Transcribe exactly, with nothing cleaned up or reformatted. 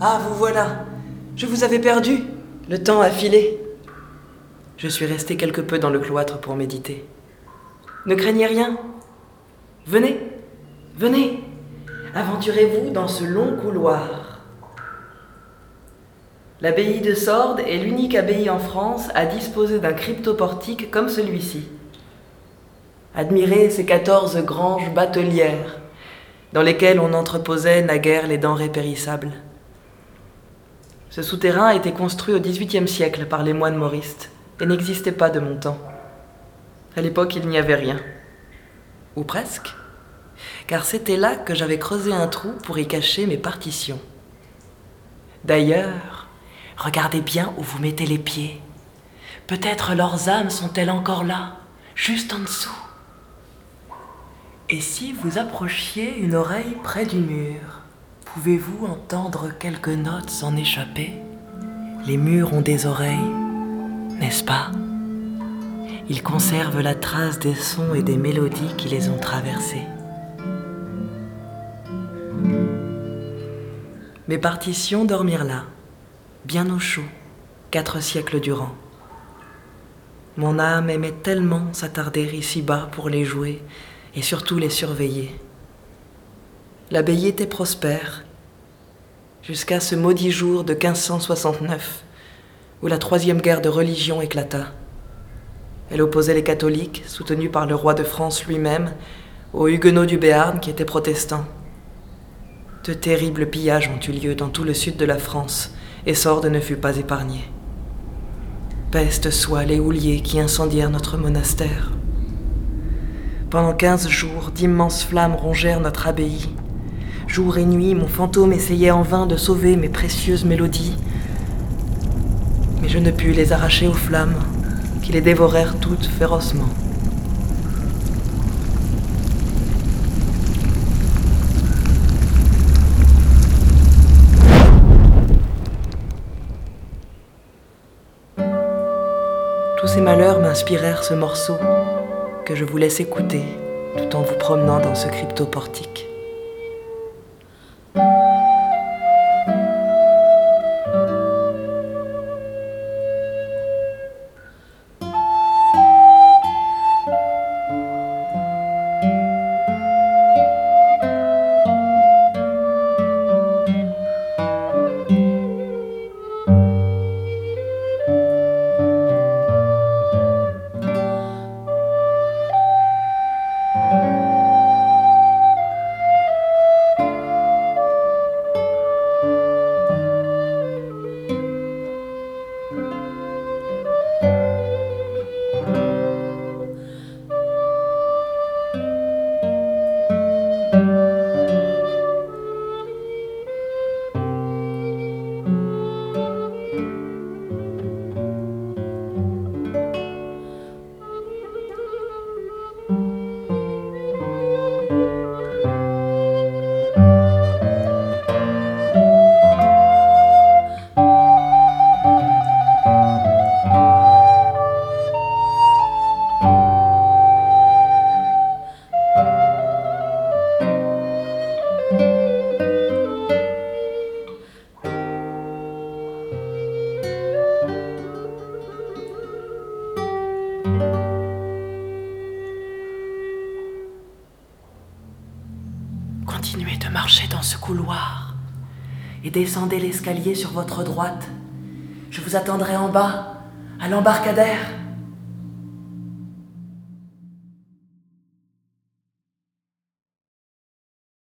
Ah, vous voilà. Je vous avais perdu. Le temps a filé. Je suis resté quelque peu dans le cloître pour méditer. Ne craignez rien. Venez, venez. Aventurez-vous dans ce long couloir. L'abbaye de Sordes est l'unique abbaye en France à disposer d'un cryptoportique comme celui-ci. Admirez ces quatorze granges batelières, dans lesquelles on entreposait naguère les denrées périssables. Ce souterrain a été construit au dix-huitième siècle par les moines mauristes et n'existait pas de mon temps. À l'époque, il n'y avait rien. Ou presque, car c'était là que j'avais creusé un trou pour y cacher mes partitions. D'ailleurs, regardez bien où vous mettez les pieds. Peut-être leurs âmes sont-elles encore là, juste en dessous. Et si vous approchiez une oreille près du mur, pouvez-vous entendre quelques notes s'en échapper? Les murs ont des oreilles, n'est-ce pas? Ils conservent la trace des sons et des mélodies qui les ont traversés. Mes partitions dormirent là, bien au chaud, quatre siècles durant. Mon âme aimait tellement s'attarder ici-bas pour les jouer, et surtout les surveiller. L'abbaye était prospère, jusqu'à ce maudit jour de quinze cent soixante-neuf, où la troisième guerre de religion éclata. Elle opposait les catholiques, soutenus par le roi de France lui-même, aux huguenots du Béarn qui étaient protestants. De terribles pillages ont eu lieu dans tout le sud de la France, et Sordes ne fut pas épargné. Peste soit les houliers qui incendièrent notre monastère. Pendant quinze jours, d'immenses flammes rongèrent notre abbaye. Jour et nuit, mon fantôme essayait en vain de sauver mes précieuses mélodies. Mais je ne pus les arracher aux flammes, qui les dévorèrent toutes férocement. Tous ces malheurs m'inspirèrent ce morceau, que je vous laisse écouter tout en vous promenant dans ce cryptoportique. Continuez de marcher dans ce couloir et descendez l'escalier sur votre droite. Je vous attendrai en bas, à l'embarcadère.